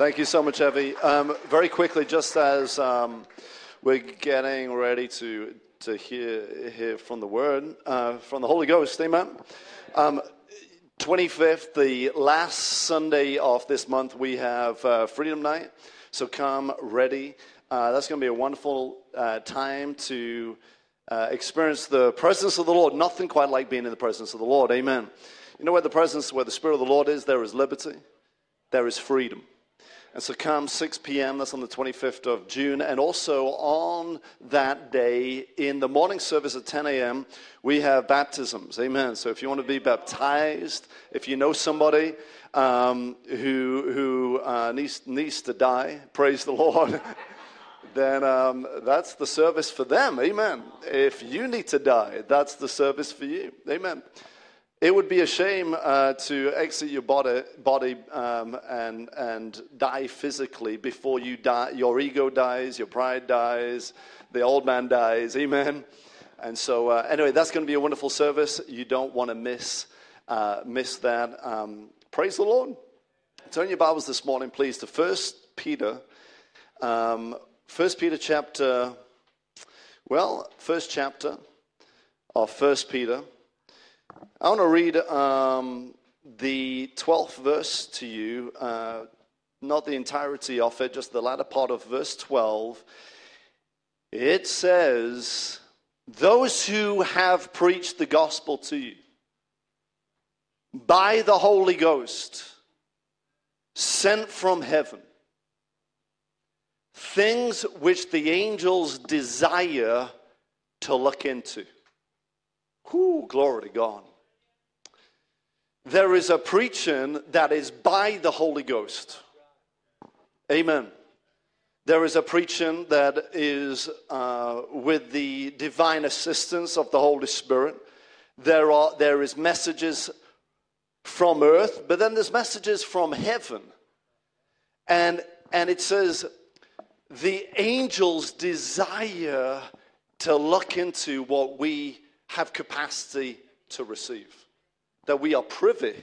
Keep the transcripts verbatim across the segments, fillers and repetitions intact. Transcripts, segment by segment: Thank you so much, Evie. Um, very quickly, just as um, we're getting ready to to hear hear from the Word, uh, from the Holy Ghost, amen? Um, twenty-fifth, the last Sunday of this month, we have uh, Freedom Night, so come ready. Uh, that's going to be a wonderful uh, time to uh, experience the presence of the Lord. Nothing quite like being in the presence of the Lord, amen? You know where the presence, where the Spirit of the Lord is, there is liberty, there is freedom. And so come six p.m., that's on the twenty-fifth of June, and also on that day in the morning service at ten a.m., we have baptisms, amen. So if you want to be baptized, if you know somebody um, who who uh, needs, needs to die, praise the Lord, then um, that's the service for them, amen. If you need to die, that's the service for you, amen. It would be a shame uh, to exit your body, body um, and and die physically before you die. Your ego dies, your pride dies, the old man dies. Amen. And so, uh, anyway, that's going to be a wonderful service. You don't want to miss uh, miss that. Um, praise the Lord. Turn your Bibles this morning, please, to First Peter. Um, First Peter chapter. Well, first chapter of First Peter. I want to read um, the twelfth verse to you, uh, not the entirety of it, just the latter part of verse twelve. It says, "Those who have preached the gospel to you by the Holy Ghost, sent from heaven, things which the angels desire to look into." Whew, glory to God. There is a preaching that is by the Holy Ghost. Amen. There is a preaching that is uh, with the divine assistance of the Holy Spirit. There are there is messages from earth, but then there's messages from heaven. And and it says, the angels desire to look into what we have capacity to receive, that we are privy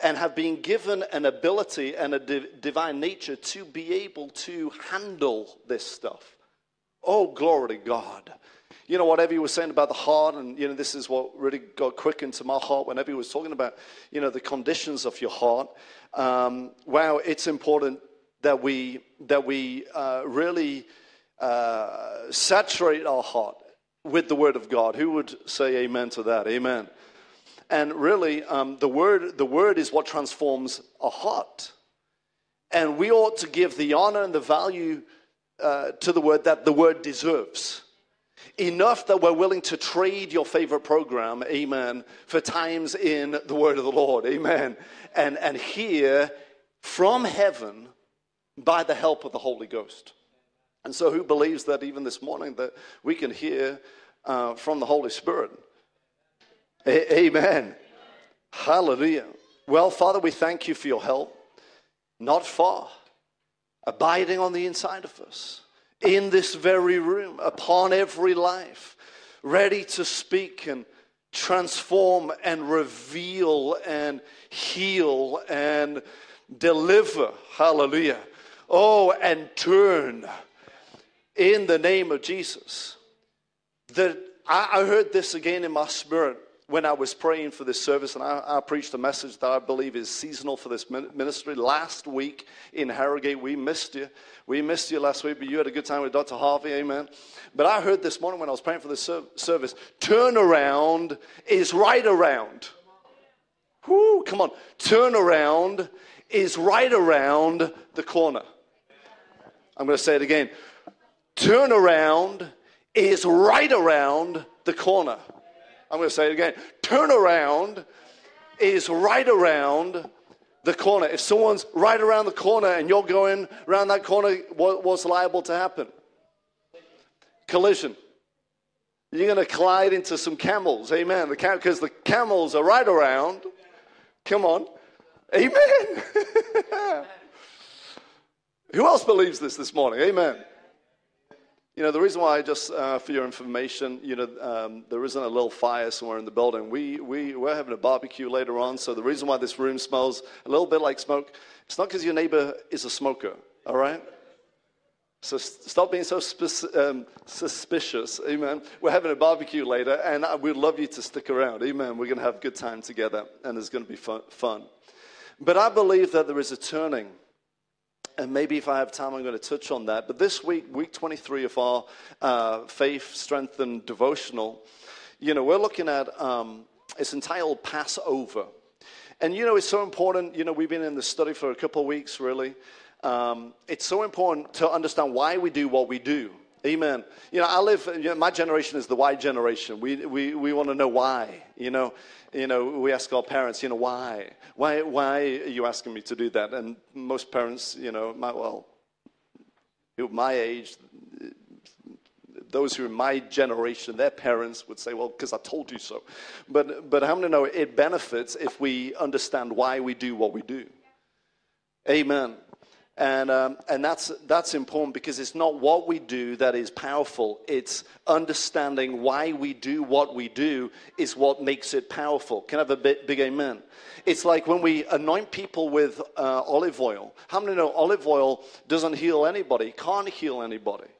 and have been given an ability and a di- divine nature to be able to handle this stuff. Oh, glory to God. You know, what Evie was saying about the heart, and, you know, this is what really got quick into my heart when Evie was talking about, you know, the conditions of your heart. Um, wow, it's important that we, that we uh, really uh, saturate our heart with the Word of God. Who would say amen to that? Amen. And really, um, the word the word is what transforms a heart. And we ought to give the honor and the value uh, to the Word that the Word deserves. Enough that we're willing to trade your favorite program, amen, for times in the Word of the Lord, amen. And, and hear from heaven by the help of the Holy Ghost. And so who believes that even this morning that we can hear uh, from the Holy Spirit? A- Amen. Amen. Hallelujah. Well, Father, we thank you for your help. Not far, abiding on the inside of us, in this very room, upon every life, ready to speak and transform and reveal and heal and deliver. Hallelujah. Oh, and turn. In the name of Jesus. The, I, I heard this again in my spirit when I was praying for this service, and I, I preached a message that I believe is seasonal for this ministry. Last week in Harrogate, we missed you. We missed you last week, but you had a good time with Doctor Harvey, amen. But I heard this morning when I was praying for this ser- service, turnaround is right around. Woo, come on. Turnaround is right around the corner. I'm going to say it again. Turnaround is right around the corner. I'm going to say it again. Turnaround is right around the corner. If someone's right around the corner and you're going around that corner, what, what's liable to happen? Collision. You're going to collide into some camels. Amen. Because the camels are right around. Come on. Amen. Who else believes this this morning? Amen. You know, the reason why, just uh, for your information, you know, um, there isn't a little fire somewhere in the building. We, we, we're having a barbecue later on, so the reason why this room smells a little bit like smoke, it's not because your neighbor is a smoker, all right? So st- stop being so sp- um, suspicious, amen? We're having a barbecue later, and we'd love you to stick around, amen? We're going to have a good time together, and it's going to be fun, fun. But I believe that there is a turning. And maybe if I have time, I'm going to touch on that. But this week, week twenty-three of our uh, Faith, Strength, and Devotional, you know, we're looking at, um, it's entitled Passover. And, you know, it's so important. You know, we've been in the study for a couple of weeks, really. Um, it's so important to understand why we do what we do. Amen. You know, I live, you know, my generation is the why generation. We we we want to know why, you know. You know, we ask our parents, you know, why? Why why are you asking me to do that? And most parents, you know, my, well, who my age, those who are my generation, their parents would say, well, because I told you so. But, but how many know it benefits if we understand why we do what we do? Amen. And um, and that's that's important, because it's not what we do that is powerful. It's understanding why we do what we do is what makes it powerful. Can I have a big, big amen? It's like when we anoint people with uh, olive oil. How many know olive oil doesn't heal anybody, can't heal anybody?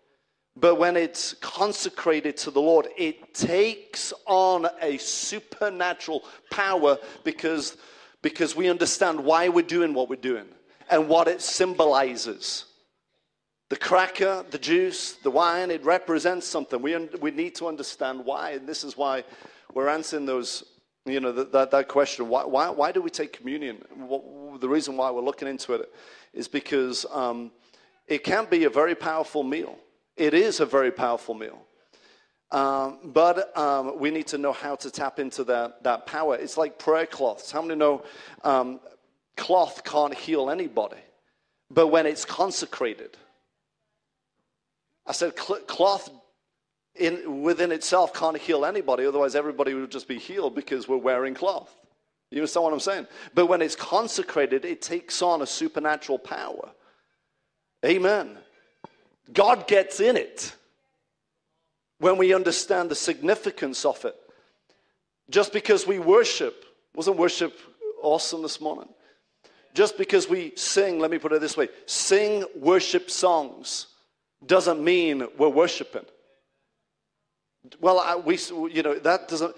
But when it's consecrated to the Lord, it takes on a supernatural power because because we understand why we're doing what we're doing. And what it symbolizes. The cracker, the juice, the wine, it represents something. We un- we need to understand why. And this is why we're answering those, you know, th- that, that question. Why, why why do we take communion? What, the reason why we're looking into it is because um, it can be a very powerful meal. It is a very powerful meal. Um, but um, we need to know how to tap into that, that power. It's like prayer cloths. How many know... Um, Cloth can't heal anybody, but when it's consecrated, I said cl- cloth in within itself can't heal anybody. Otherwise, everybody would just be healed because we're wearing cloth. You understand what I'm saying? But when it's consecrated, it takes on a supernatural power. Amen. God gets in it when we understand the significance of it. Just because we worship, wasn't worship awesome this morning? Just because we sing, let me put it this way, sing worship songs doesn't mean we're worshiping. Well, I, we, you know, that doesn't,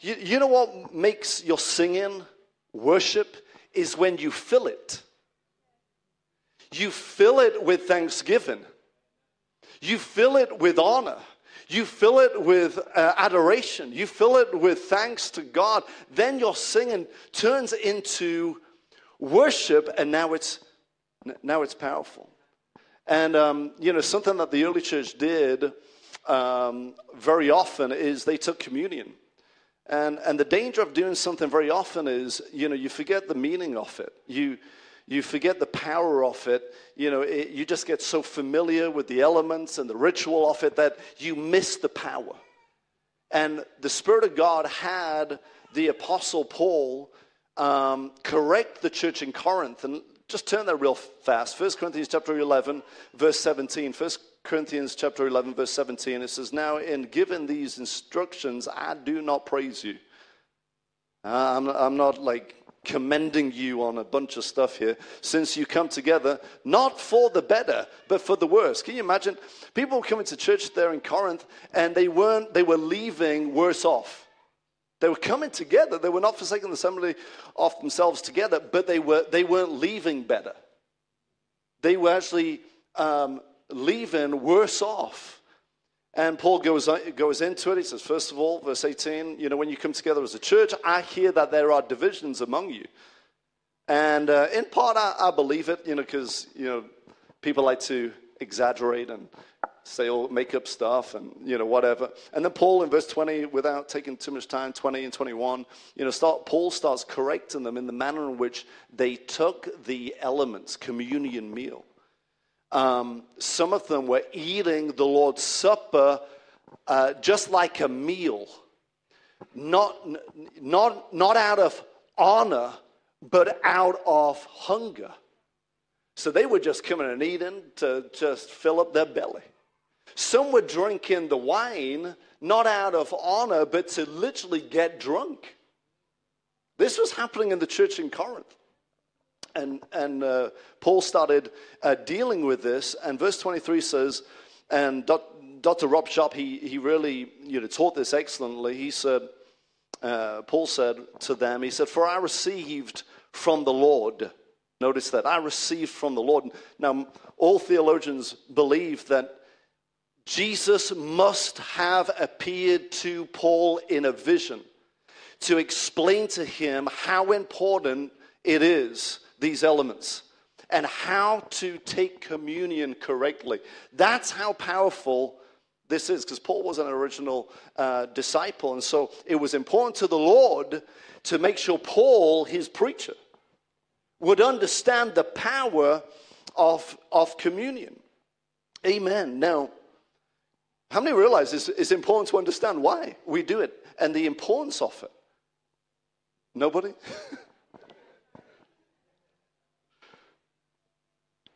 you, you know what makes your singing worship is when you fill it. You fill it with thanksgiving. You fill it with honor. You fill it with uh, adoration. You fill it with thanks to God. Then your singing turns into worship, and now it's now it's powerful. And um, you know, something that the early church did um, very often is they took communion, and and the danger of doing something very often is, you know, you forget the meaning of it, you you forget the power of it, you know, it, you just get so familiar with the elements and the ritual of it that you miss the power. And the Spirit of God had the Apostle Paul Um, correct the church in Corinth, and just turn there real fast. First Corinthians chapter eleven, verse seventeen. First Corinthians chapter eleven, verse seventeen. It says, "Now in giving these instructions, I do not praise you." Uh, I'm, I'm not like commending you on a bunch of stuff here. "Since you come together, not for the better, but for the worse." Can you imagine? People were coming to church there in Corinth, and they weren't. They were leaving worse off. They were coming together. They were not forsaking the assembly of themselves together, but they, were, they weren't leaving better. They were actually um, leaving worse off. And Paul goes, goes into it. He says, first of all, verse eighteen, you know, when you come together as a church, I hear that there are divisions among you. And uh, in part, I, I believe it, you know, because, you know, people like to exaggerate and say all make up stuff and, you know, whatever. And then Paul in verse twenty, without taking too much time, twenty and twenty-one, you know, start Paul starts correcting them in the manner in which they took the elements, communion meal. Um, some of them were eating the Lord's Supper uh, just like a meal, not not not out of honor, but out of hunger. So they were just coming and eating to just fill up their belly. Some were drinking the wine, not out of honor, but to literally get drunk. This was happening in the church in Corinth. And, and uh, Paul started uh, dealing with this. And verse twenty-three says, and Doctor Rob Shop, he, he really you know, taught this excellently. He said, uh, Paul said to them, he said, for I received from the Lord. Notice that, I received from the Lord. Now, all theologians believe that Jesus must have appeared to Paul in a vision to explain to him how important it is, these elements, and how to take communion correctly. That's how powerful this is, because Paul was an original uh, disciple, and so it was important to the Lord to make sure Paul, his preacher, would understand the power of, of communion. Amen. Now, how many realize it's, it's important to understand why we do it and the importance of it? Nobody?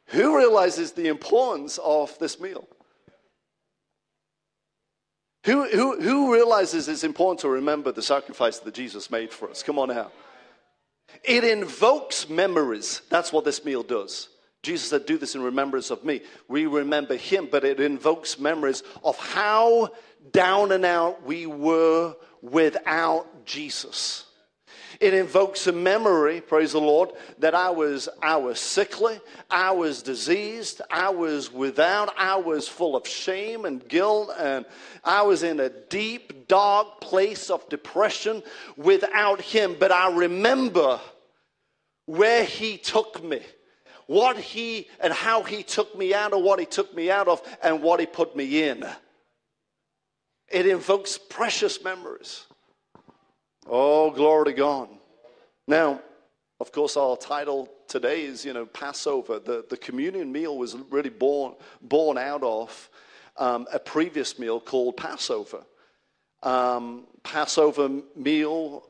Who realizes the importance of this meal? Who, who, who realizes it's important to remember the sacrifice that Jesus made for us? Come on now. It invokes memories. That's what this meal does. Jesus said, do this in remembrance of me. We remember him, but it invokes memories of how down and out we were without Jesus. It invokes a memory, praise the Lord, that I was, I was sickly, I was diseased, I was without, I was full of shame and guilt, and I was in a deep, dark place of depression without him. But I remember where he took me, what he and how he took me out of, what he took me out of, and what he put me in. It invokes precious memories. Oh, glory to God. Now, of course, our title today is, you know, Passover. The, the communion meal was really born, born out of um, a previous meal called Passover. Um, Passover meal,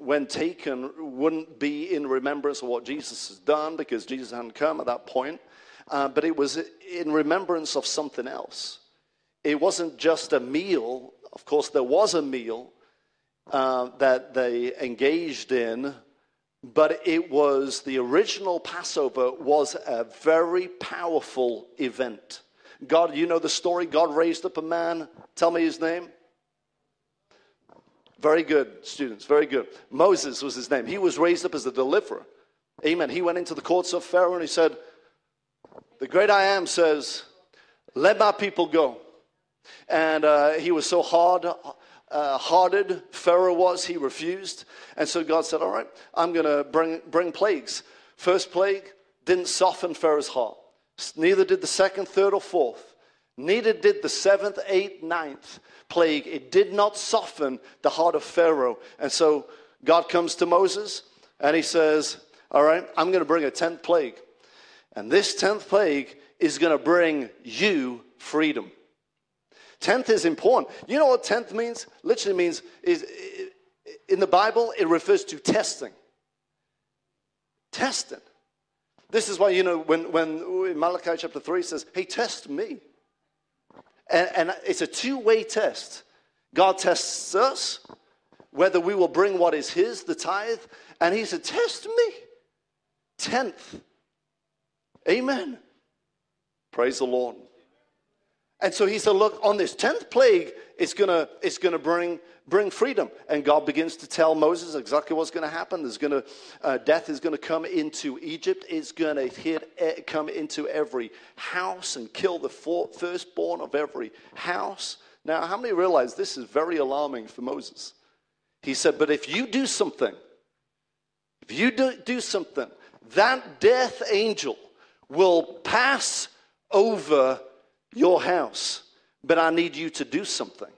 when taken, wouldn't be in remembrance of what Jesus has done, because Jesus hadn't come at that point, uh, but it was in remembrance of something else. It wasn't just a meal. Of course, there was a meal Uh, that they engaged in, but it was, the original Passover was a very powerful event. God, you know the story, God raised up a man, tell me his name. Very good, students, very good. Moses was his name. He was raised up as the deliverer. Amen. He went into the courts of Pharaoh and he said, the great I am says, let my people go. And uh, he was so hard Uh, hearted Pharaoh was, he refused, and so God said, all right, I'm going to bring bring plagues. First plague didn't soften Pharaoh's heart, neither did the second, third, or fourth, neither did the seventh, eighth, ninth plague. It did not soften the heart of Pharaoh, and so God comes to Moses, and he says, all right, I'm going to bring a tenth plague, and this tenth plague is going to bring you freedom. Tenth is important. You know what tenth means? Literally means, is in the Bible, it refers to testing. Testing. This is why, you know, when, when Malachi chapter three says, hey, test me. And, and it's a two-way test. God tests us, whether we will bring what is his, the tithe. And he said, test me. Tenth. Amen. Praise the Lord. And so he said, look, on this tenth plague, it's going to it's gonna bring, bring freedom. And God begins to tell Moses exactly what's going to happen. There's going to uh, death is going to come into Egypt. It's going to hit come into every house and kill the four, firstborn of every house. Now, how many realize this is very alarming for Moses? He said, but if you do something, if you do, do something, that death angel will pass over your house, but I need you to do something.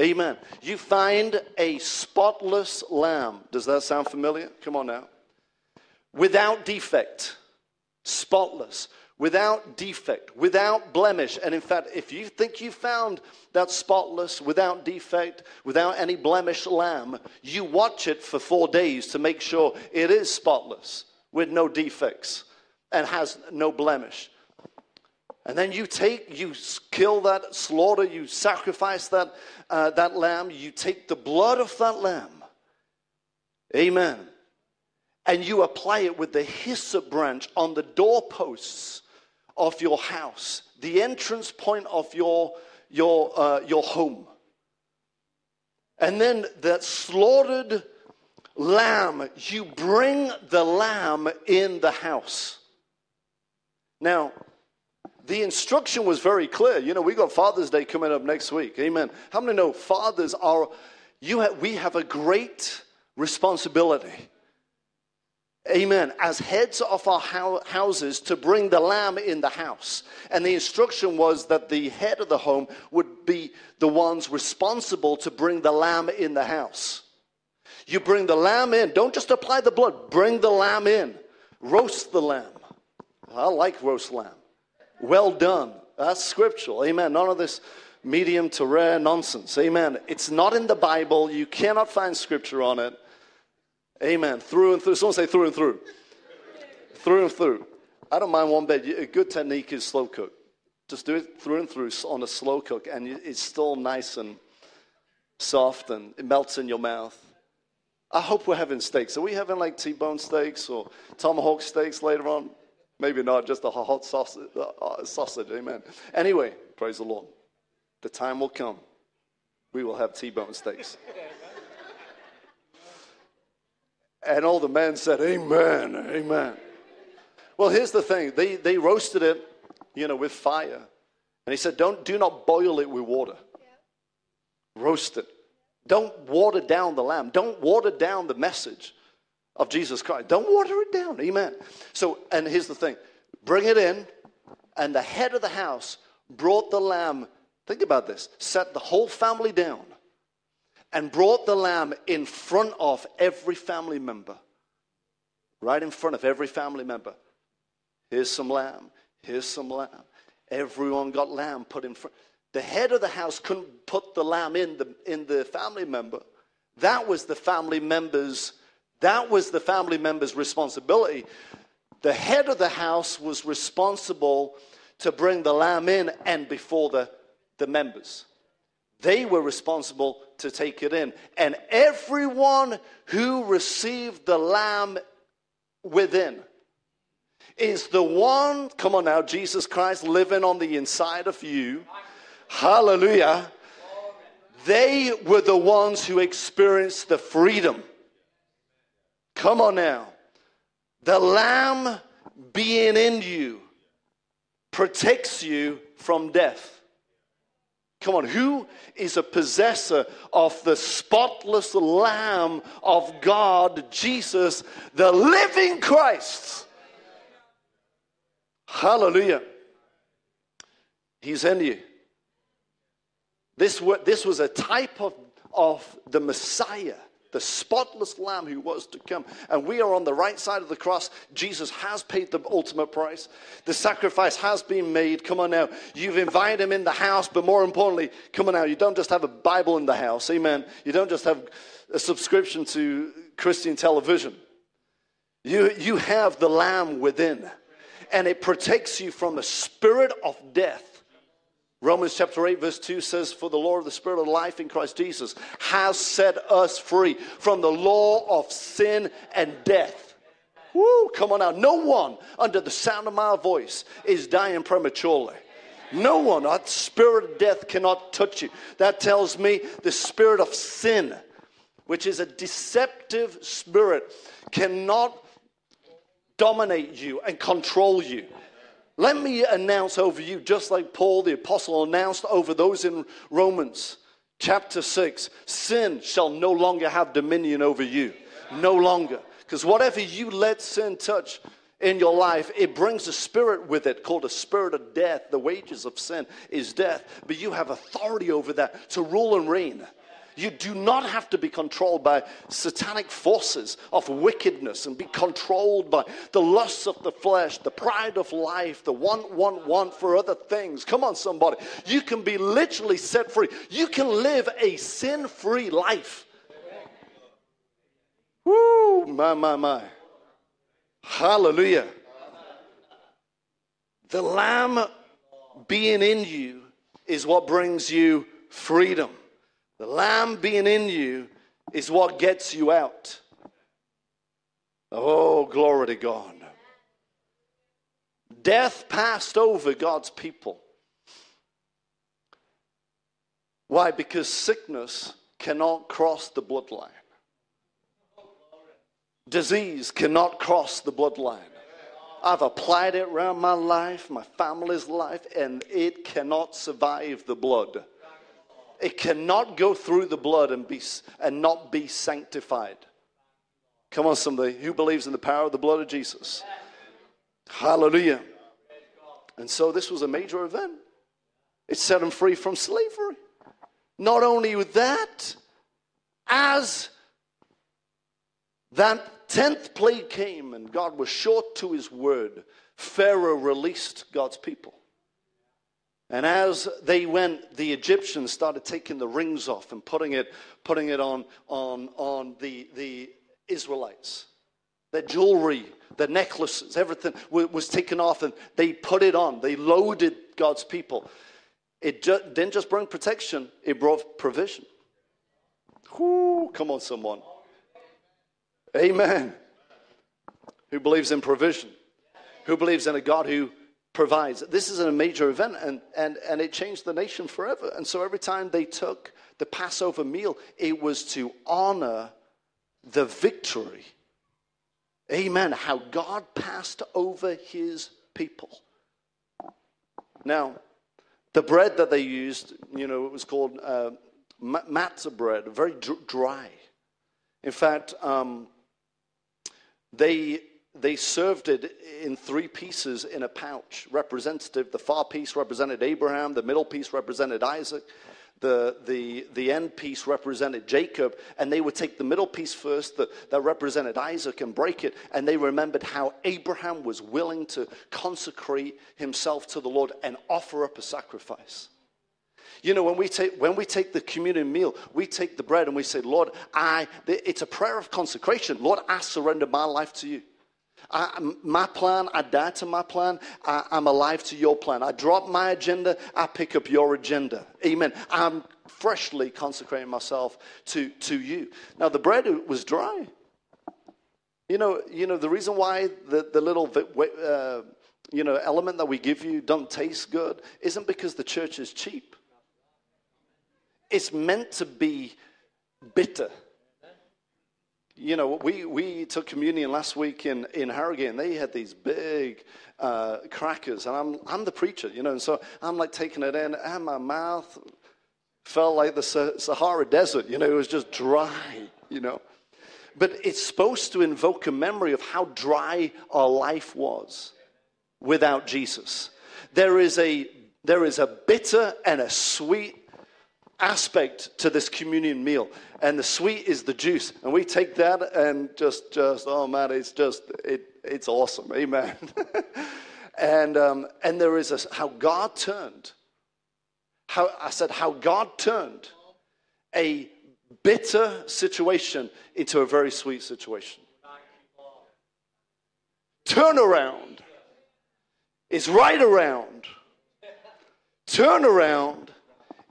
Amen. You find a spotless lamb. Does that sound familiar? Come on now. Without defect. Spotless. Without defect. Without blemish. And in fact, if you think you found that spotless, without defect, without any blemish lamb, you watch it for four days to make sure it is spotless, with no defects, and has no blemish. And then you take, you kill that, slaughter, you sacrifice that, uh, that lamb. You take the blood of that lamb. Amen. And you apply it with the hyssop branch on the doorposts of your house, the entrance point of your, your, uh, your home. And then that slaughtered lamb, you bring the lamb in the house. Now, the instruction was very clear. You know, we got Father's Day coming up next week. Amen. How many know fathers are, you have, we have a great responsibility. Amen. As heads of our houses, to bring the lamb in the house. And the instruction was that the head of the home would be the ones responsible to bring the lamb in the house. You bring the lamb in. Don't just apply the blood. Bring the lamb in. Roast the lamb. I like roast lamb. Well done. That's scriptural. Amen. None of this medium to rare nonsense. Amen. It's not in the Bible. You cannot find scripture on it. Amen. Through and through. Someone say through and through. Through and through. I don't mind one bit. A good technique is slow cook. Just do it through and through on a slow cook, and it's still nice and soft, and it melts in your mouth. I hope we're having steaks. Are we having like T-bone steaks or tomahawk steaks later on? Maybe not, just a hot sausage. sausage. Amen. Anyway, praise the Lord. The time will come. We will have T-bone steaks. And all the men said, amen, amen. Well, here's the thing. They they roasted it, you know, with fire. And he said, don't, do not boil it with water. Yeah. Roast it. Don't water down the lamb. Don't water down the message of Jesus Christ. Don't water it down. Amen. So, and here's the thing. Bring it in. And the head of the house brought the lamb. Think about this. Set the whole family down. And brought the lamb in front of every family member. Right in front of every family member. Here's some lamb. Here's some lamb. Everyone got lamb put in front. The head of the house couldn't put the lamb in the, in the family member. That was the family member's, that was the family member's responsibility. The head of the house was responsible to bring the lamb in and before the, the members. They were responsible to take it in. And everyone who received the lamb within is the one, come on now, Jesus Christ living on the inside of you. Hallelujah. They were the ones who experienced the freedom. Come on now. The lamb being in you protects you from death. Come on, who is a possessor of the spotless Lamb of God, Jesus, the living Christ? Hallelujah. He's in you. This, this was a type of, of the Messiah, the spotless Lamb who was to come. And we are on the right side of the cross. Jesus has paid the ultimate price. The sacrifice has been made. Come on now. You've invited him in the house, but more importantly, come on now. You don't just have a Bible in the house. Amen. You don't just have a subscription to Christian television. You, you have the Lamb within, and it protects you from the spirit of death. Romans chapter eight verse two says, for the law of the Spirit of life in Christ Jesus has set us free from the law of sin and death. Woo, come on now. No one under the sound of my voice is dying prematurely. No one. That spirit of death cannot touch you. That tells me the spirit of sin, which is a deceptive spirit, cannot dominate you and control you. Let me announce over you, just like Paul the apostle announced over those in Romans chapter six, sin shall no longer have dominion over you. No longer. Because whatever you let sin touch in your life, it brings a spirit with it called a spirit of death. The wages of sin is death. But you have authority over that to rule and reign. You do not have to be controlled by satanic forces of wickedness and be controlled by the lusts of the flesh, the pride of life, the want, want, want for other things. Come on, somebody. You can be literally set free. You can live a sin-free life. Woo, my, my, my. Hallelujah. The Lamb not being in you is what brings you freedom. The Lamb being in you is what gets you out. Oh, glory to God. Death passed over God's people. Why? Because sickness cannot cross the bloodline. Disease cannot cross the bloodline. I've applied it around my life, my family's life, and it cannot survive the blood. It cannot go through the blood and be and not be sanctified. Come on, somebody. Who believes in the power of the blood of Jesus? Hallelujah. And so this was a major event. It set them free from slavery. Not only with that, as that tenth plague came and God was short to his word, Pharaoh released God's people. And as they went, the Egyptians started taking the rings off and putting it, putting it on, on, on the, the Israelites. Their jewelry, their necklaces, everything was taken off and they put it on. They loaded God's people. It ju- didn't just bring protection, it brought provision. Whoo, come on, someone. Amen. Who believes in provision? Who believes in a God who provides? This is a major event, and, and, and it changed the nation forever. And so every time they took the Passover meal, it was to honor the victory. Amen. How God passed over his people. Now, the bread that they used, you know, it was called uh, matzah bread, very dry. In fact, um, they... They served it in three pieces in a pouch. Representative, the far piece represented Abraham, the middle piece represented Isaac, the the the end piece represented Jacob, and they would take the middle piece first that, that represented Isaac and break it, and they remembered how Abraham was willing to consecrate himself to the Lord and offer up a sacrifice. You know, when we take when we take the communion meal, we take the bread and we say, Lord, I it's a prayer of consecration. Lord, I surrender my life to you. I, my plan, I die to my plan, I, I'm alive to your plan. I drop my agenda, I pick up your agenda. Amen. I'm freshly consecrating myself to, to you. Now, the bread was dry. You know, you know the reason why the, the little uh, you know element that we give you don't taste good isn't because the church is cheap. It's meant to be bitter. You know, we, we took communion last week in, in Harrogate, and they had these big uh, crackers. And I'm I'm the preacher, you know, and so I'm like taking it in, and my mouth felt like the Sahara Desert. You know, it was just dry, you know. But it's supposed to invoke a memory of how dry our life was without Jesus. There is a there is a bitter and a sweet aspect to this communion meal, and the sweet is the juice, and we take that and just just oh man, it's just it it's awesome. Amen. and um and there is a how God turned how I said how God turned a bitter situation into a very sweet situation. Turnaround is right around turnaround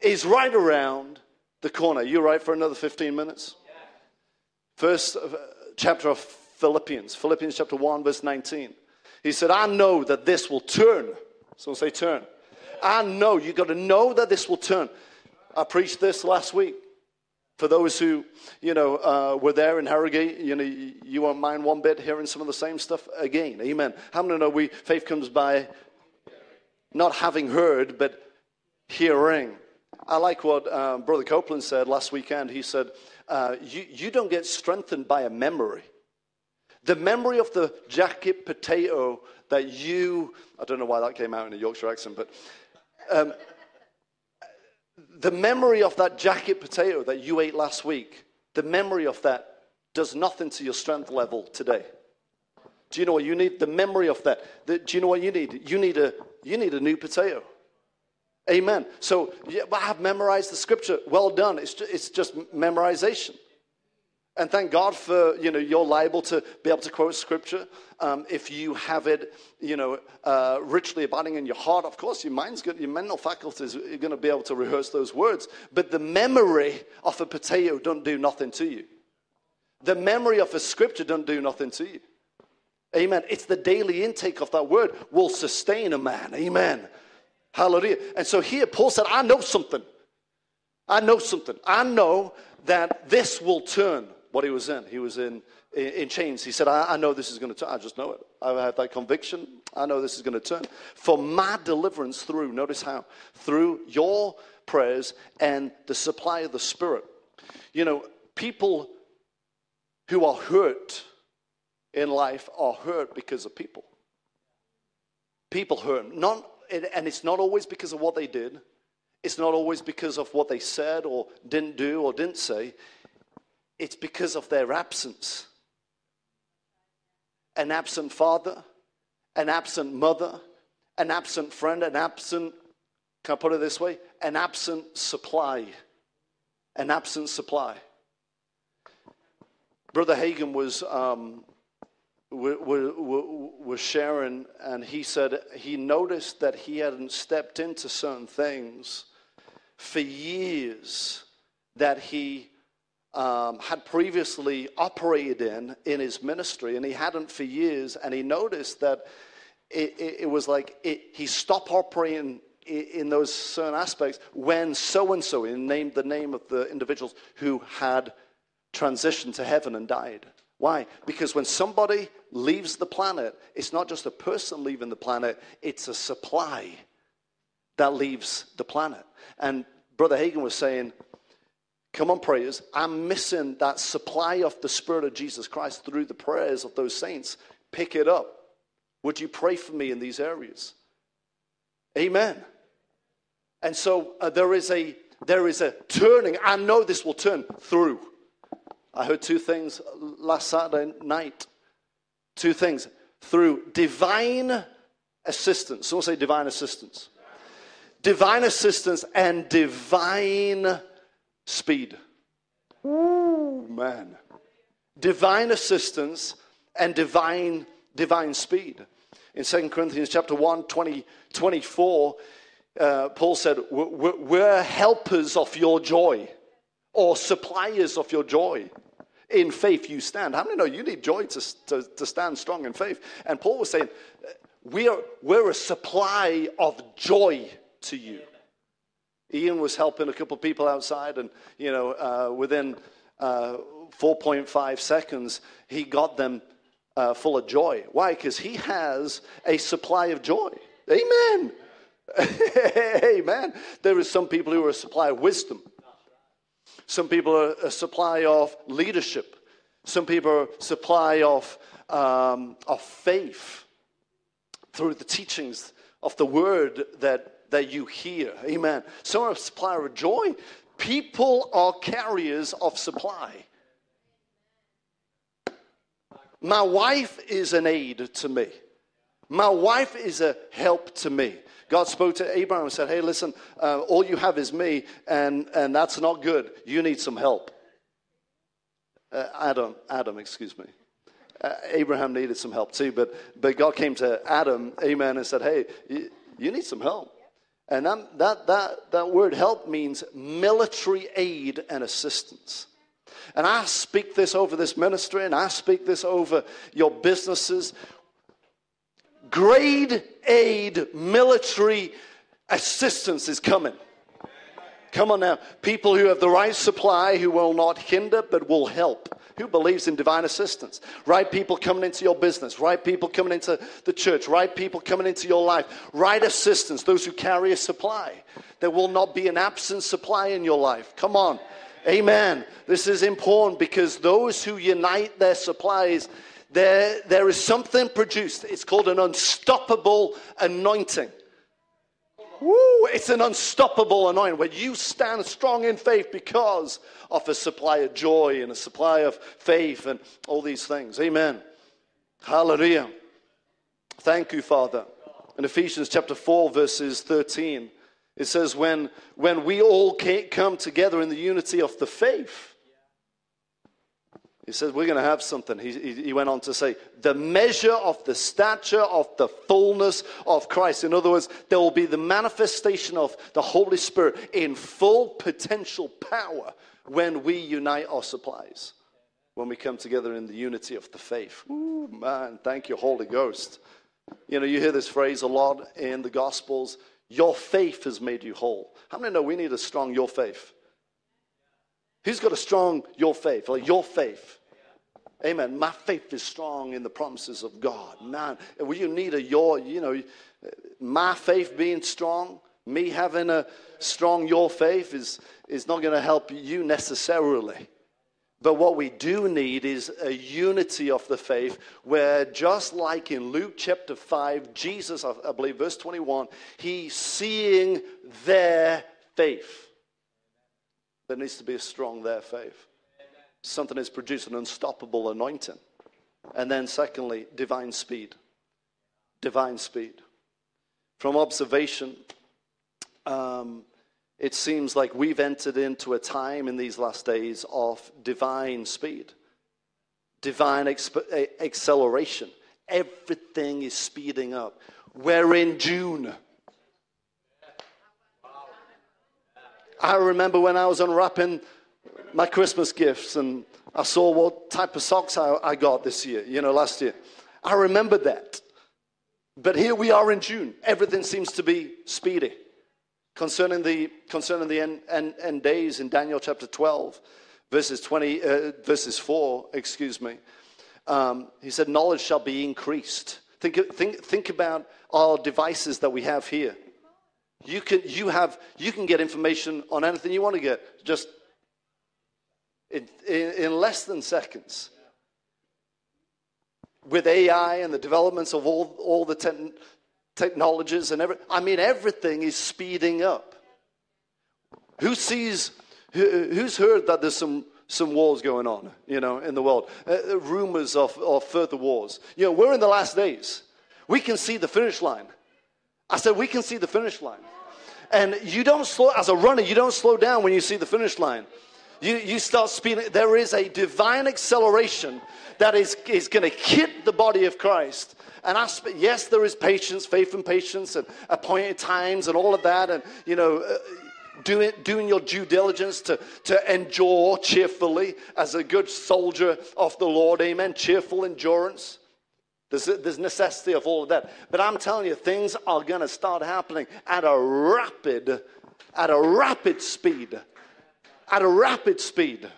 is right around the corner. You right for another fifteen minutes? Yeah. First uh, chapter of Philippians. Philippians chapter one, verse nineteen. He said, I know that this will turn. Someone say turn. Yeah. I know. You got to know that this will turn. I preached this last week. For those who, you know, uh, were there in Harrogate, you know, you, you won't mind one bit hearing some of the same stuff again. Amen. How many know we faith comes by not having heard, but hearing? I like what uh, Brother Copeland said last weekend. He said, uh, you, you don't get strengthened by a memory. The memory of the jacket potato that you, I don't know why that came out in a Yorkshire accent, but um, the memory of that jacket potato that you ate last week, the memory of that does nothing to your strength level today. Do you know what you need? The memory of that. The, do you know what you need? You need a, you need a new potato. Amen. So, yeah, I have memorized the scripture. Well done. It's just, it's just memorization. And thank God for, you know, you're liable to be able to quote scripture. Um, if you have it, you know, uh, richly abiding in your heart, of course, your mind's good, your mental faculties are going to be able to rehearse those words. But the memory of a potato don't do nothing to you. The memory of a scripture don't do nothing to you. Amen. It's the daily intake of that word will sustain a man. Amen. Hallelujah. And so here Paul said, I know something. I know something. I know that this will turn what he was in. He was in in, in chains. He said, I, I know this is going to turn. I just know it. I have that conviction. I know this is going to turn. For my deliverance through, notice how, through your prayers and the supply of the Spirit. You know, people who are hurt in life are hurt because of people. People hurt them. Not, and it's not always because of what they did. It's not always because of what they said or didn't do or didn't say. It's because of their absence. An absent father, an absent mother, an absent friend, an absent, can I put it this way? An absent supply. An absent supply. Brother Hagin was... Um, was sharing, and he said he noticed that he hadn't stepped into certain things for years that he um, had previously operated in, in his ministry, and he hadn't for years, and he noticed that it, it, it was like it, he stopped operating in, in those certain aspects when so-and-so, he named the name of the individuals who had transitioned to heaven and died. Why? Because when somebody leaves the planet, it's not just a person leaving the planet, it's a supply that leaves the planet. And Brother Hagin was saying, come on, prayers, I'm missing that supply of the Spirit of Jesus Christ through the prayers of those saints. Pick it up. Would you pray for me in these areas? Amen. And so uh, there is a there is a turning. I know this will turn through. I heard two things last Saturday night. Two things. Through divine assistance. Someone say divine assistance. Divine assistance and divine speed. Ooh, man. Divine assistance and divine divine speed. In Second Corinthians chapter one, twenty, twenty-four, uh, Paul said, we're, we're helpers of your joy, or suppliers of your joy. In faith you stand. How many know you need joy to, to, to stand strong in faith? And Paul was saying, we are, we're a supply of joy to you. Ian was helping a couple of people outside, and you know, uh, within uh, four point five seconds, he got them uh, full of joy. Why? Because he has a supply of joy. Amen. Amen. There are some people who are a supply of wisdom. Some people are a supply of leadership. Some people are a supply of, um, of faith through the teachings of the word that, that you hear. Amen. Some are a supply of joy. People are carriers of supply. My wife is an aid to me. My wife is a help to me. God spoke to Abraham and said, hey, listen, uh, all you have is me, and, and that's not good. You need some help. Uh, Adam, Adam, excuse me. Uh, Abraham needed some help too, but, but God came to Adam, amen, and said, hey, you, you need some help. And that, that, that, that word help means military aid and assistance. And I speak this over this ministry, and I speak this over your businesses. Grade aid military assistance is coming. Come on now. People who have the right supply, who will not hinder but will help. Who believes in divine assistance? Right people coming into your business. Right people coming into the church. Right people coming into your life. Right assistance. Those who carry a supply. There will not be an absent supply in your life. Come on. Amen. This is important, because those who unite their supplies, There, there is something produced. It's called an unstoppable anointing. Woo! It's an unstoppable anointing where you stand strong in faith because of a supply of joy and a supply of faith and all these things. Amen. Hallelujah. Thank you, Father. In Ephesians chapter four, verses thirteen, it says, when, when we all come together in the unity of the faith, He says, we're going to have something. He, he, he went on to say, the measure of the stature of the fullness of Christ. In other words, there will be the manifestation of the Holy Spirit in full potential power when we unite our supplies, when we come together in the unity of the faith. Ooh, man, thank you, Holy Ghost. You know, you hear this phrase a lot in the Gospels, your faith has made you whole. How many know we need a strong your faith? Who's got a strong your faith? Like your faith. Amen. My faith is strong in the promises of God. Man, well, you need a your, you know, my faith being strong, me having a strong your faith is, is not going to help you necessarily. But what we do need is a unity of the faith where, just like in Luke chapter five, Jesus, I believe, verse twenty-one, he seeing their faith. There needs to be a strong there faith. Something that's produced an unstoppable anointing. And then secondly, divine speed. Divine speed. From observation, um, it seems like we've entered into a time in these last days of divine speed. Divine exp- acceleration. Everything is speeding up. We're in June. I remember when I was unwrapping my Christmas gifts and I saw what type of socks I, I got this year, you know, last year. I remember that. But here we are in June. Everything seems to be speedy. Concerning the concerning the end, end, end days in Daniel chapter twelve, verses twenty, uh, verses four, excuse me, um, he said, knowledge shall be increased. Think, think, think about our devices that we have here. You can you have you can get information on anything you want to get just in, in, in less than seconds. With A I and the developments of all all the te- technologies and every, I mean everything is speeding up. Who sees? Who, who's heard that there's some some wars going on? You know, in the world, uh, rumors of of further wars. You know, we're in the last days. We can see the finish line. I said, we can see the finish line. And you don't slow, as a runner, you don't slow down when you see the finish line. You you start speeding. There is a divine acceleration that is, is going to hit the body of Christ. And I sp- yes, there is patience, faith and patience, and appointed times and all of that. And, you know, uh, doing, doing your due diligence to, to endure cheerfully as a good soldier of the Lord. Amen. Cheerful endurance. There's, there's necessity of all of that. But I'm telling you, things are going to start happening at a rapid, at a rapid speed. At a rapid speed.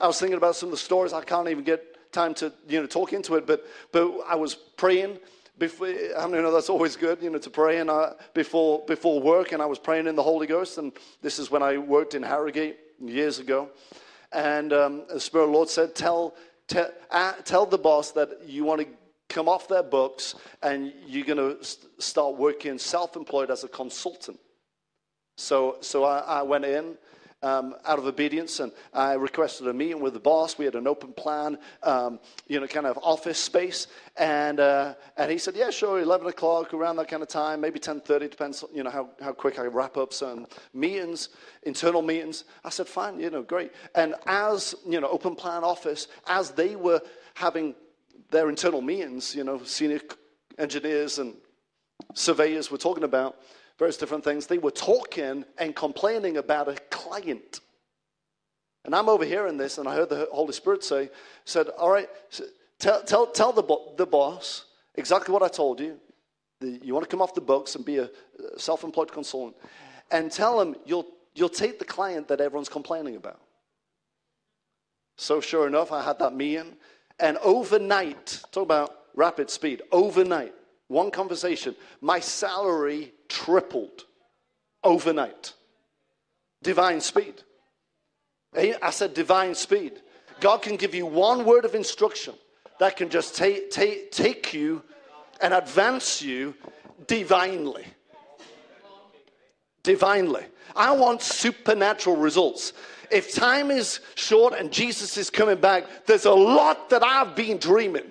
I was thinking about some of the stories. I can't even get time to, you know, talk into it. But but I was praying before. I mean, you know, that's always good, you know, to pray and I, before before work. And I was praying in the Holy Ghost. And this is when I worked in Harrogate years ago. And um, the Spirit of the Lord said, tell, te- uh, tell the boss that you want to come off their books and you're going to st- start working self-employed as a consultant. So so I, I went in um, out of obedience and I requested a meeting with the boss. We had an open plan, um, you know, kind of office space. And uh, and he said, yeah, sure, eleven o'clock, around that kind of time, maybe ten thirty, depends, you know, how, how quick I wrap up certain meetings, internal meetings. I said, fine, you know, great. And as, you know, open plan office, as they were having their internal meetings, you know, senior engineers and surveyors were talking about various different things. They were talking and complaining about a client. And I'm overhearing this, and I heard the Holy Spirit say, said, all right, tell tell, tell the, bo- the boss exactly what I told you. The, you want to come off the books and be a self-employed consultant. And tell him you'll you'll take the client that everyone's complaining about. So sure enough, I had that meeting. And overnight, talk about rapid speed, overnight, one conversation, my salary tripled overnight. Divine speed. I said divine speed. God can give you one word of instruction that can just take, take, take you and advance you divinely. Divinely. I want supernatural results. If time is short and Jesus is coming back, there's a lot that I've been dreaming.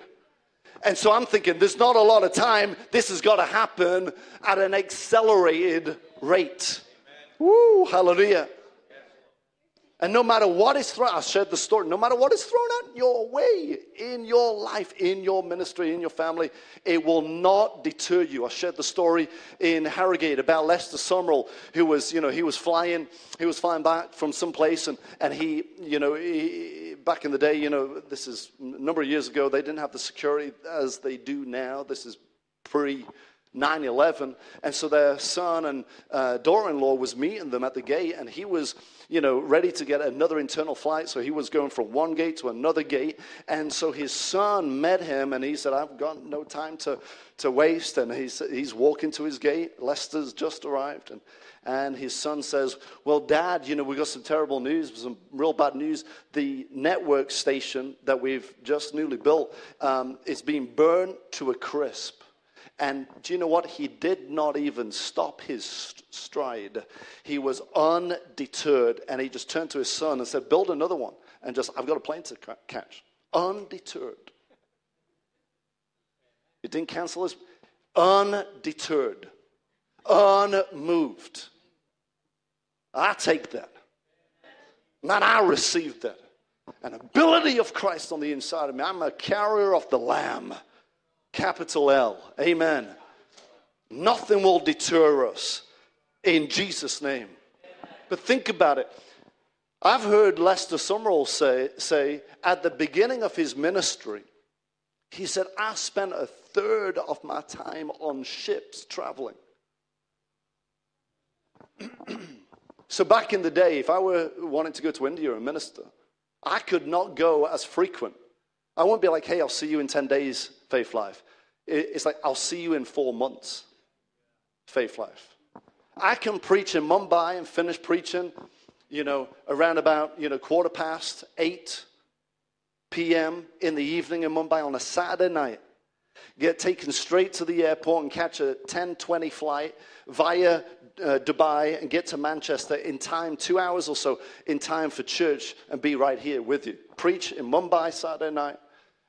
And so I'm thinking, there's not a lot of time. This has got to happen at an accelerated rate. Amen. Woo, hallelujah. And no matter what is thrown, I shared the story, no matter what is thrown at your way in your life, in your ministry, in your family, it will not deter you. I shared the story in Harrogate about Lester Summerall, who was, you know, he was flying, he was flying back from some place, and, and he, you know, he, back in the day, you know, this is a number of years ago, they didn't have the security as they do now. This is pre nine eleven, and so their son and uh, daughter-in-law was meeting them at the gate, and he was, you know, ready to get another internal flight, so he was going from one gate to another gate, and so his son met him, and he said, I've got no time to, to waste, and he's, he's walking to his gate. Lester's just arrived, and, and his son says, well, Dad, you know, we got some terrible news, some real bad news. The network station that we've just newly built, um, it's being burned to a crisp. And do you know what? He did not even stop his st- stride. He was undeterred, and he just turned to his son and said, build another one, and just, I've got a plane to ca- catch. Undeterred. He didn't cancel his, undeterred, unmoved. I take that. Man, I received that. An ability of Christ on the inside of me. I'm a carrier of the Lamb. Capital L. Amen. Nothing will deter us in Jesus' name. But think about it. I've heard Lester Summerall say, say at the beginning of his ministry, he said, I spent a third of my time on ships traveling. So back in the day, if I were wanting to go to India and minister, I could not go as frequent. I won't be like, hey, I'll see you in ten days, Faith Life. It's like, I'll see you in four months, Faith Life. I can preach in Mumbai and finish preaching, you know, around about, you know, quarter past eight p.m. in the evening in Mumbai on a Saturday night. Get taken straight to the airport and catch a ten twenty flight via uh, Dubai and get to Manchester in time, two hours or so, in time for church and be right here with you. Preach in Mumbai Saturday night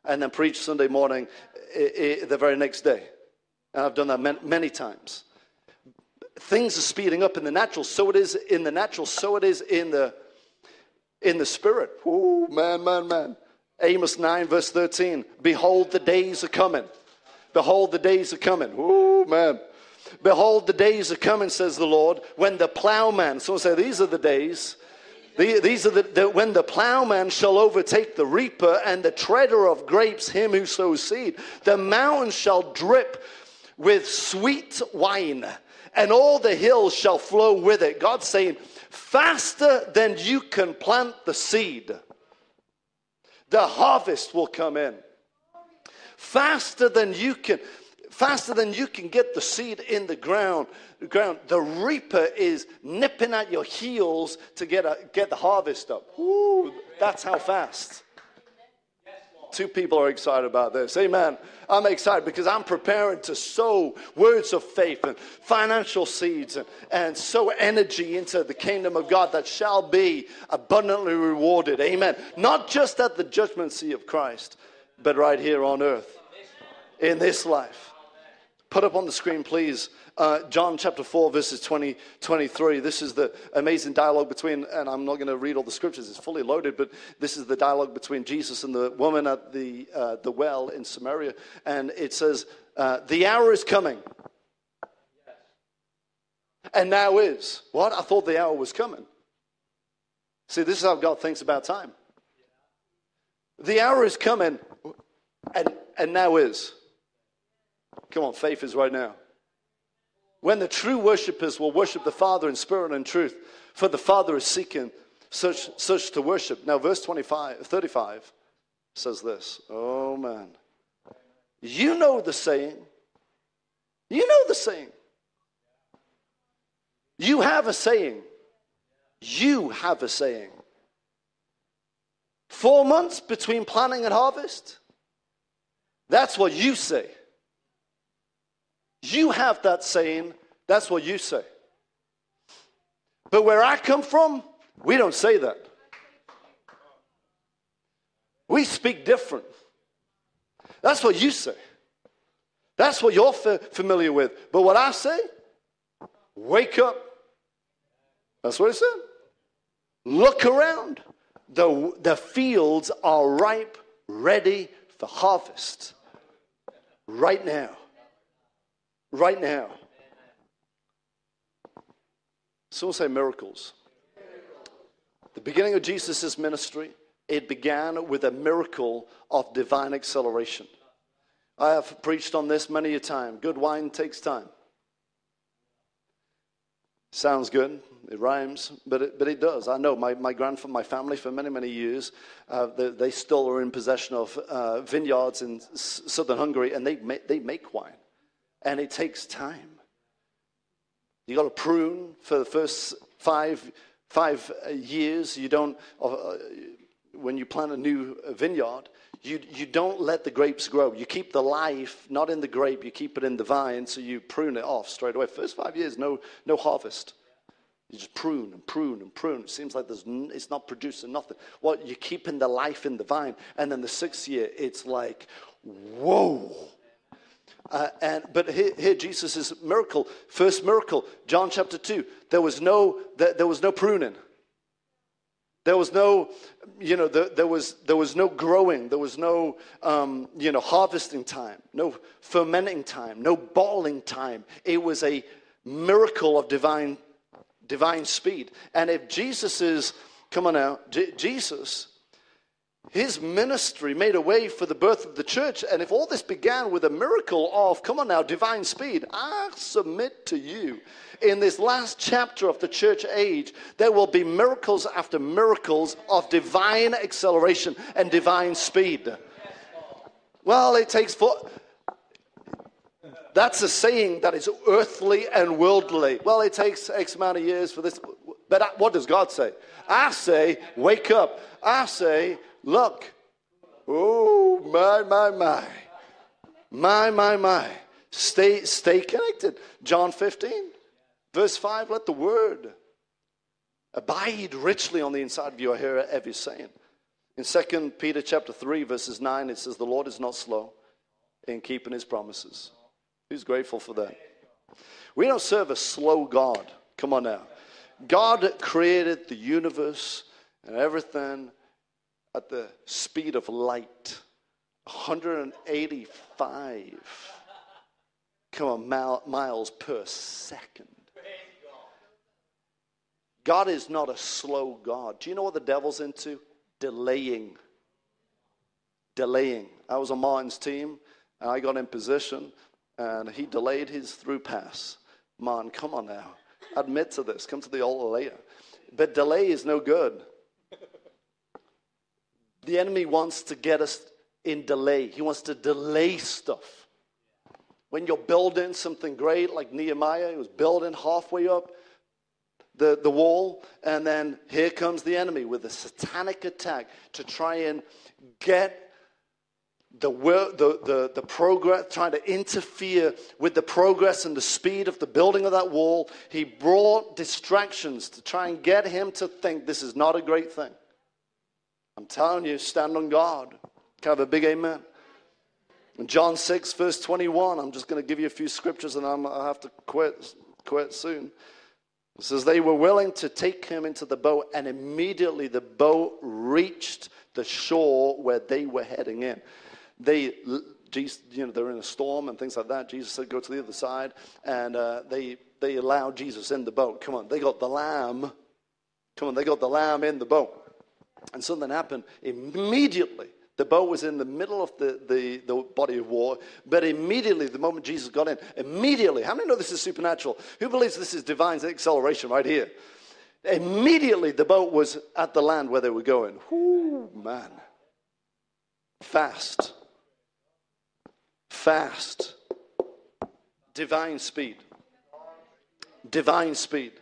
and then preach Sunday morning I- I- the very next day. And I've done that man- many times. Things are speeding up in the natural. So it is in the natural. So it is in the in the spirit. Ooh, man, man, man. Amos nine verse thirteen. Behold, the days are coming. Behold, the days are coming. Ooh, man. Behold, the days are coming, says the Lord, when the plowman, someone say, these are the days. These are the, the when the plowman shall overtake the reaper and the treader of grapes, him who sows seed. The mountains shall drip with sweet wine, and all the hills shall flow with it. God's saying, faster than you can plant the seed, the harvest will come in. Faster than you can, faster than you can get the seed in the ground. Ground. The reaper is nipping at your heels to get a, get the harvest up. Woo, that's how fast. Two people are excited about this. Amen. I'm excited because I'm preparing to sow words of faith and financial seeds and, and sow energy into the kingdom of God that shall be abundantly rewarded. Amen. Not just at the judgment seat of Christ, but right here on earth in this life. Put up on the screen, please. Uh, John chapter four, verses twenty, twenty-three. This is the amazing dialogue between, and I'm not going to read all the scriptures, it's fully loaded, but this is the dialogue between Jesus and the woman at the uh, the well in Samaria. And it says, uh, the hour is coming. And now is. What? I thought the hour was coming. See, this is how God thinks about time. The hour is coming, and, and now is. Come on, faith is right now. When the true worshipers will worship the Father in spirit and truth, for the Father is seeking such such to worship. Now, verse twenty-five, thirty-five says this. Oh, man. You know the saying. You know the saying. You have a saying. You have a saying. Four months between planting and harvest? That's what you say. You have that saying, that's what you say. But where I come from, we don't say that. We speak different. That's what you say. That's what you're fa- familiar with. But what I say, wake up. That's what it said. Look around. The, the fields are ripe, ready for harvest. Right now. Right now. It's also miracles. The beginning of Jesus' ministry, it began with a miracle of divine acceleration. I have preached on this many a time. Good wine takes time. Sounds good. It rhymes, but it, but it does. I know my, my grandfather, my family for many, many years, uh, they, they still are in possession of uh, vineyards in s- southern Hungary, and they, ma- they make wine. And it takes time. You got to prune for the first five, five years. You don't, uh, when you plant a new vineyard, You you don't let the grapes grow. You keep the life, not in the grape. You keep it in the vine, so you prune it off straight away. First five years, no no harvest. You just prune and prune and prune. It seems like there's n- it's not producing nothing. Well, you're keeping the life in the vine. And then the sixth year, it's like, whoa. Uh, and But here, here Jesus' miracle, first miracle, John chapter two. There was no there, there was no pruning. There was no, you know, there, there was there was no growing. There was no, um, you know, harvesting time, no fermenting time, no balling time. It was a miracle of divine, divine speed. And if Jesus is, come on now, J- Jesus, his ministry made a way for the birth of the church. And if all this began with a miracle of, come on now, divine speed, I submit to you, in this last chapter of the church age, there will be miracles after miracles of divine acceleration and divine speed. Well, it takes four. That's a saying that is earthly and worldly. Well, it takes X amount of years for this. But I, what does God say? I say, wake up. I say, look. Oh, my, my, my. My, my, my. Stay, stay connected. John fifteen. Verse five, let the word abide richly on the inside of you. I hear every saying. In Second Peter chapter three, verses nine, it says, the Lord is not slow in keeping his promises. Who's grateful for that? We don't serve a slow God. Come on now. God created the universe and everything at the speed of light. one hundred eighty-five come on, mile, miles per second. God is not a slow God. Do you know what the devil's into? Delaying. Delaying. I was on Martin's team, and I got in position, and he delayed his through pass. Martin, come on now. Admit to this. Come to the altar later. But delay is no good. The enemy wants to get us in delay. He wants to delay stuff. When you're building something great, like Nehemiah, he was building halfway up The, the wall, and then here comes the enemy with a satanic attack to try and get the the the, the progress, trying to interfere with the progress and the speed of the building of that wall. He brought distractions to try and get him to think this is not a great thing. I'm telling you, stand on God. Can I have a big amen? In John six, verse twenty-one, I'm just going to give you a few scriptures, and I'm, I'll have to quit quit soon. It says, they were willing to take him into the boat, and immediately the boat reached the shore where they were heading in. They, Jesus, you know, they're in a storm and things like that. Jesus said, go to the other side, and uh, they they allowed Jesus in the boat. Come on, they got the lamb. Come on, they got the lamb in the boat. And something happened immediately. The boat was in the middle of the, the, the body of water, but immediately, the moment Jesus got in, immediately, how many know this is supernatural? Who believes this is divine acceleration right here? Immediately, the boat was at the land where they were going. Whoo, man. Fast. Fast. Divine speed. Divine speed.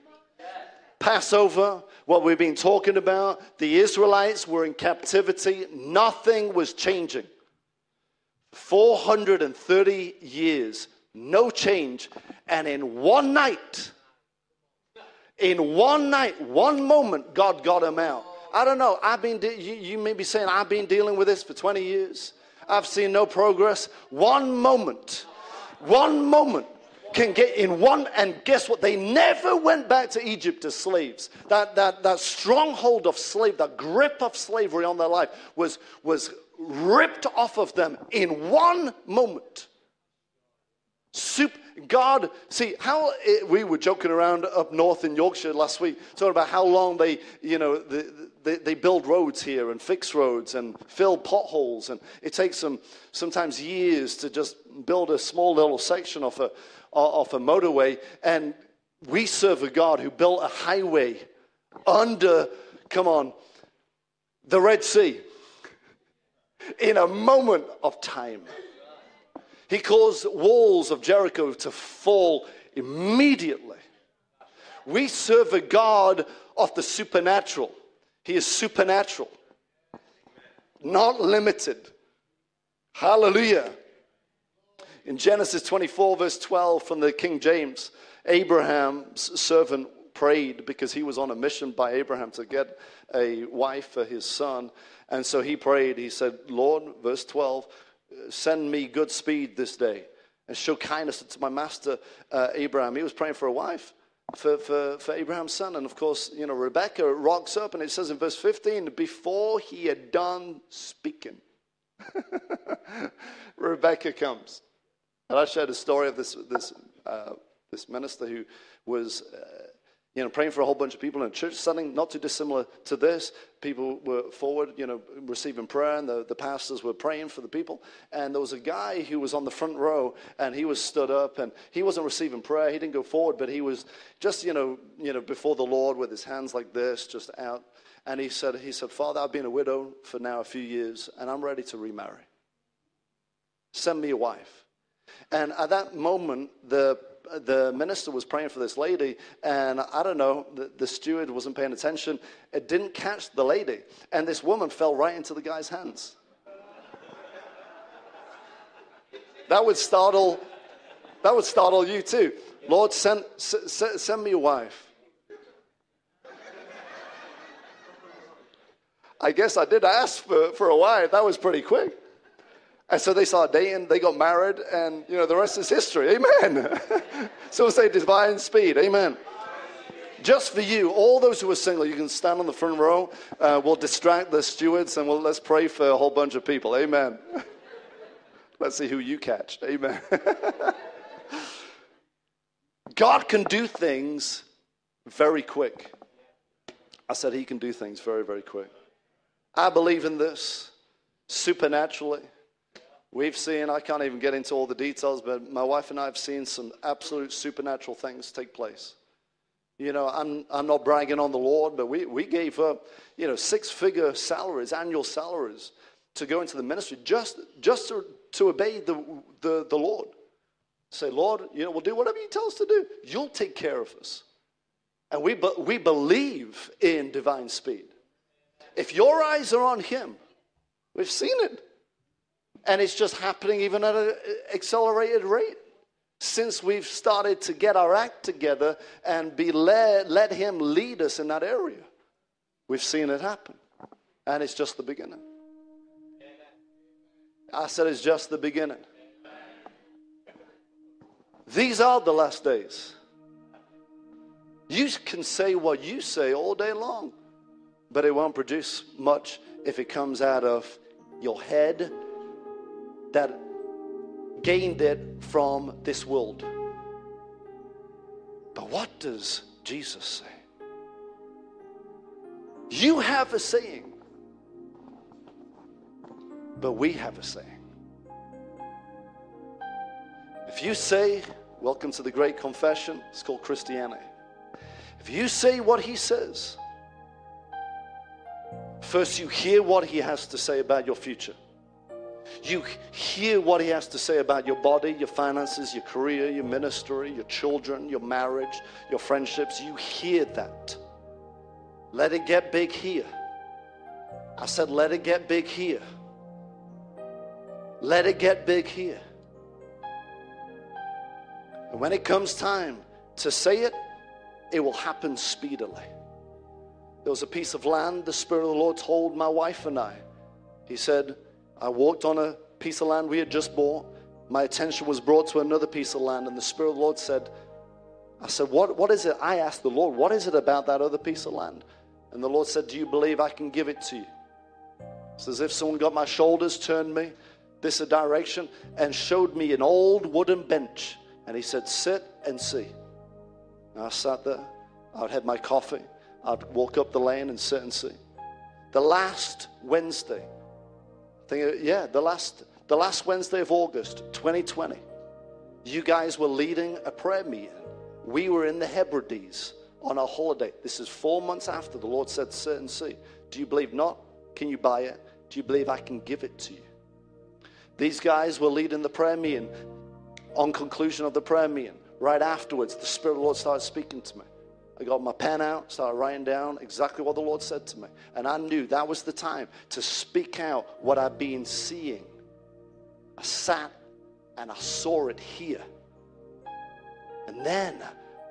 Passover, what we've been talking about, the Israelites were in captivity. Nothing was changing. four hundred thirty years, no change. And in one night, in one night, one moment, God got them out. I don't know. I've been. De- you, you may be saying, I've been dealing with this for twenty years. I've seen no progress. One moment, one moment, can get in one, and guess what? They never went back to Egypt as slaves. That, that, that stronghold of slave, that grip of slavery on their life was, was ripped off of them in one moment. Super, God, see, how it, we were joking around up north in Yorkshire last week, talking about how long they, you know, they, they, they build roads here and fix roads and fill potholes, and it takes them sometimes years to just build a small little section off a, off a motorway, and we serve a God who built a highway under, come on, the Red Sea in a moment of time. He caused walls of Jericho to fall immediately. We serve a God of the supernatural. He is supernatural, not limited. Hallelujah. In Genesis twenty-four, verse twelve, from the King James, Abraham's servant prayed because he was on a mission by Abraham to get a wife for his son. And so he prayed. He said, Lord, verse twelve, send me good speed this day, and show kindness to my master, uh, Abraham. He was praying for a wife, for, for, for Abraham's son. And of course, you know, Rebecca rocks up, and it says in verse fifteen, before he had done speaking, Rebecca comes. And I shared a story of this this uh, this minister who was uh, you know, praying for a whole bunch of people in a church setting, not too dissimilar to this. People were forward, you know, receiving prayer, and the, the pastors were praying for the people. And there was a guy who was on the front row, and he was stood up, and he wasn't receiving prayer. He didn't go forward, but he was just, you know, you know, before the Lord with his hands like this, just out. And he said, he said, Father, I've been a widow for now a few years, and I'm ready to remarry. Send me a wife. And at that moment, the the minister was praying for this lady, and I don't know, the, the steward wasn't paying attention. It didn't catch the lady, and this woman fell right into the guy's hands. That would startle, that would startle you too. Lord, send s- s- send me a wife. I guess I did ask for, for a wife. That was pretty quick. And so they started dating, they got married, and, you know, the rest is history. Amen. So we'll say divine speed. Amen. Just for you, all those who are single, you can stand on the front row. Uh, we'll distract the stewards, and we'll, let's pray for a whole bunch of people. Amen. Let's see who you catched. Amen. God can do things very quick. I said he can do things very, very quick. I believe in this supernaturally. We've seen, I can't even get into all the details, but my wife and I have seen some absolute supernatural things take place. You know, I'm I'm not bragging on the Lord, but we, we gave up, you know, six-figure salaries, annual salaries, to go into the ministry just just to, to obey the, the, the Lord. Say, Lord, you know, we'll do whatever you tell us to do. You'll take care of us. And we we believe in divine speed. If your eyes are on him, we've seen it. And it's just happening even at an accelerated rate. Since we've started to get our act together and be led, let him lead us in that area, we've seen it happen. And it's just the beginning. I said it's just the beginning. These are the last days. You can say what you say all day long, but it won't produce much if it comes out of your head that gained it from this world. But what does Jesus say? You have a saying, but we have a saying. If you say, welcome to the great confession, it's called Christianity. If you say what he says, first you hear what he has to say about your future. You hear what he has to say about your body, your finances, your career, your ministry, your children, your marriage, your friendships. You hear that. Let it get big here. I said, let it get big here. Let it get big here. And when it comes time to say it, it will happen speedily. There was a piece of land the Spirit of the Lord told my wife and I. He said, I walked on a piece of land we had just bought. my attention was brought to another piece of land, and the Spirit of the Lord said, I said, what, what is it? I asked the Lord, what is it about that other piece of land? And the Lord said, do you believe I can give it to you? It's as if someone got my shoulders, turned me this a direction, and showed me an old wooden bench. And he said, sit and see. And I sat there. I'd had my coffee. I'd walk up the lane and sit and see. The last Wednesday, I think, yeah, the last, the last Wednesday of August, twenty twenty, you guys were leading a prayer meeting. We were in the Hebrides on a holiday. This is four months after the Lord said, sit and see. Do you believe not? Can you buy it? Do you believe I can give it to you? These guys were leading the prayer meeting. On conclusion of the prayer meeting, right afterwards, the Spirit of the Lord started speaking to me. I got my pen out, started writing down exactly what the Lord said to me. And I knew that was the time to speak out what I'd been seeing. I sat and I saw it here. And then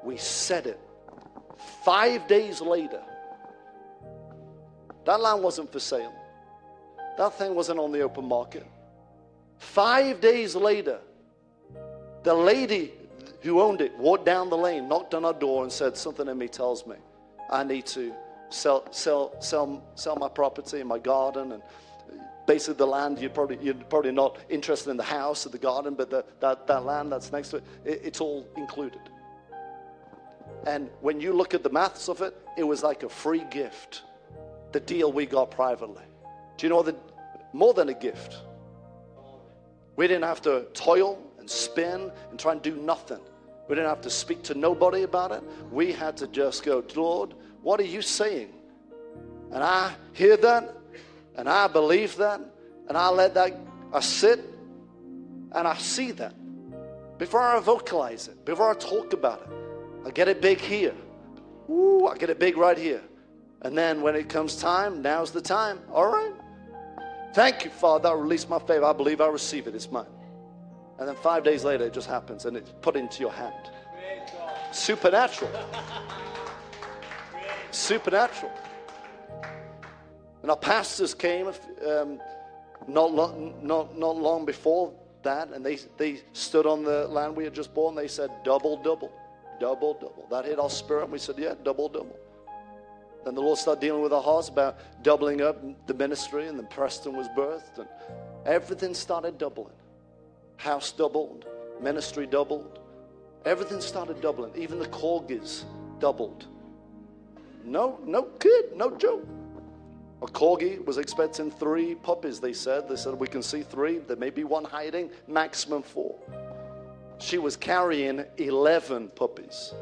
we said it. Five days later, that land wasn't for sale. That thing wasn't on the open market. Five days later, the lady who owned it walked down the lane, knocked on our door, and said, something in me tells me I need to sell sell, sell, sell my property and my garden. And basically the land, you're probably, you're probably not interested in the house or the garden, but the, that, that land that's next to it, it, it's all included. And when you look at the maths of it, it was like a free gift, the deal we got privately. Do you know the, more than a gift? We didn't have to toil and spin and try and do nothing. We didn't have to speak to nobody about it. We had to just go, Lord, what are you saying? And I hear that, and I believe that, and I let that, I sit, and I see that. Before I vocalize it, before I talk about it, I get it big here. Ooh, I get it big right here. And then when it comes time, now's the time. All right. Thank you, Father. I release my favor. I believe I receive it. It's mine. And then five days later, it just happens, and it's put into your hand. Supernatural. Supernatural. And our pastors came um, not, long, not, not long before that, and they, they stood on the land we had just bought, and they said, double, double, double, double. That hit our spirit, and we said, yeah, double, double. Then the Lord started dealing with our hearts about doubling up the ministry, and then Preston was birthed, and everything started doubling. House doubled, ministry doubled, everything started doubling. Even the corgis doubled. No, no kid, no joke. A corgi was expecting three puppies, they said. They said, we can see three, there may be one hiding, maximum four. She was carrying eleven puppies.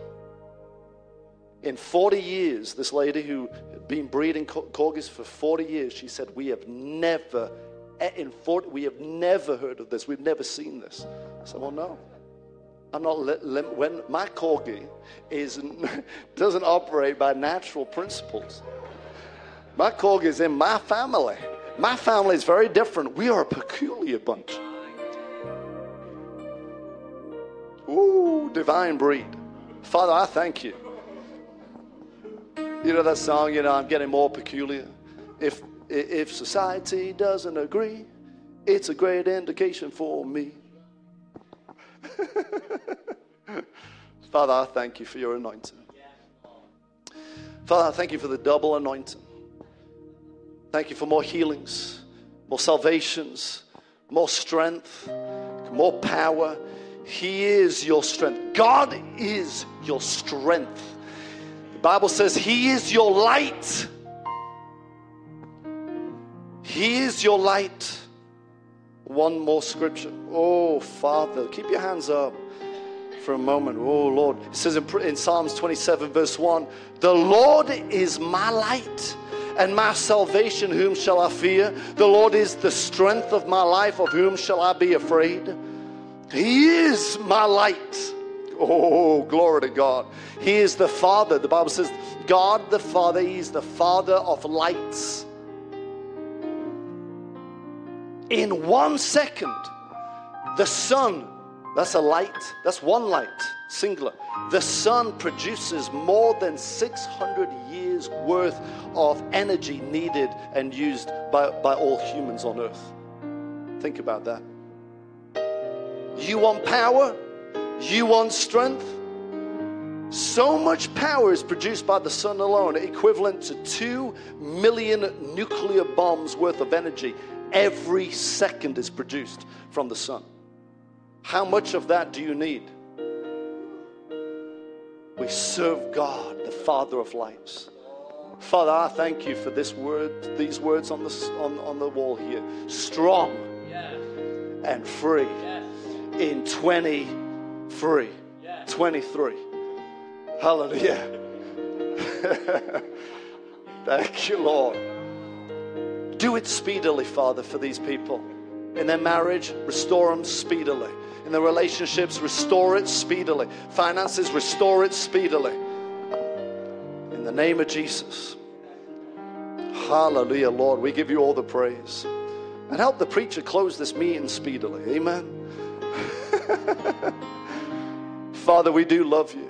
In forty years, this lady who had been breeding corgis for forty years, she said, we have never In forty, we have never heard of this. We've never seen this. I said, well, no. I'm not. Li- lim- when my corgi is doesn't operate by natural principles. My corgi is in my family. My family is very different. We are a peculiar bunch. Ooh, divine breed. Father, I thank you. You know that song, you know, I'm getting more peculiar. If If society doesn't agree, it's a great indication for me. Father, I thank you for your anointing. Father, I thank you for the double anointing. Thank you for more healings, more salvations, more strength, more power. He is your strength. God is your strength. The Bible says he is your light. He is your light. One more scripture. Oh, Father, keep your hands up for a moment. Oh, Lord. It says in Psalms twenty-seven, verse one, the Lord is my light and my salvation. Whom shall I fear? The Lord is the strength of my life. Of whom shall I be afraid? He is my light. Oh, glory to God. He is the Father. The Bible says, God the Father, he is the Father of lights. In one second, the sun, that's a light, that's one light, singular. The sun produces more than six hundred years worth of energy needed and used by, by all humans on earth. Think about that. You want power? You want strength? So much power is produced by the sun alone, equivalent to two million nuclear bombs worth of energy every second is produced from the sun. How much of that do you need? We serve God, the Father of lights. Father, I thank you for this word, these words on the, on, on the wall here. Strong yes. and free yes. in twenty-three. Yes. twenty-three. Hallelujah. Thank you, Lord. Do it speedily, Father, for these people. In their marriage, restore them speedily. In their relationships, restore it speedily. Finances, restore it speedily. In the name of Jesus. Hallelujah, Lord. We give you all the praise. And help the preacher close this meeting speedily. Amen. Father, we do love you.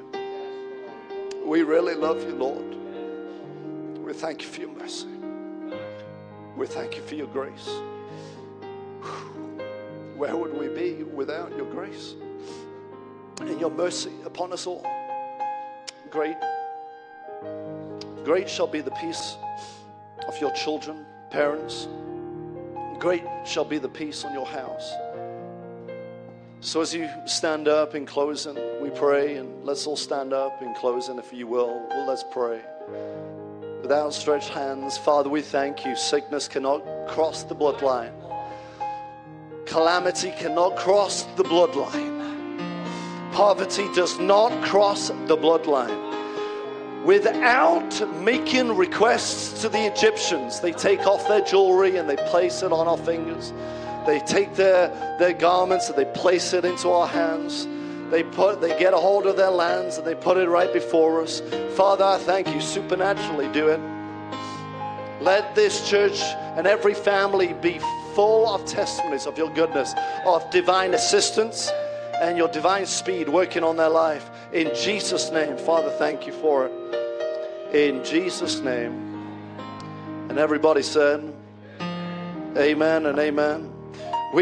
We really love you, Lord. We thank you for your mercy. We thank you for your grace. Where would we be without your grace and your mercy upon us all? Great, great shall be the peace of your children, parents. Great shall be the peace on your house. So as you stand up in closing, we pray, and let's all stand up in closing, if you will. Well, let's pray. With outstretched hands, Father, we thank you. Sickness cannot cross the bloodline. Calamity cannot cross the bloodline. Poverty does not cross the bloodline. Without making requests to the Egyptians, they take off their jewelry and they place it on our fingers. They take their, their garments and they place it into our hands. They put, they get a hold of their lands and they put it right before us. Father, I thank you. Supernaturally do it. Let this church and every family be full of testimonies of your goodness, of divine assistance, and your divine speed working on their life. In Jesus' name, Father, thank you for it. In Jesus' name. And everybody said, amen and amen.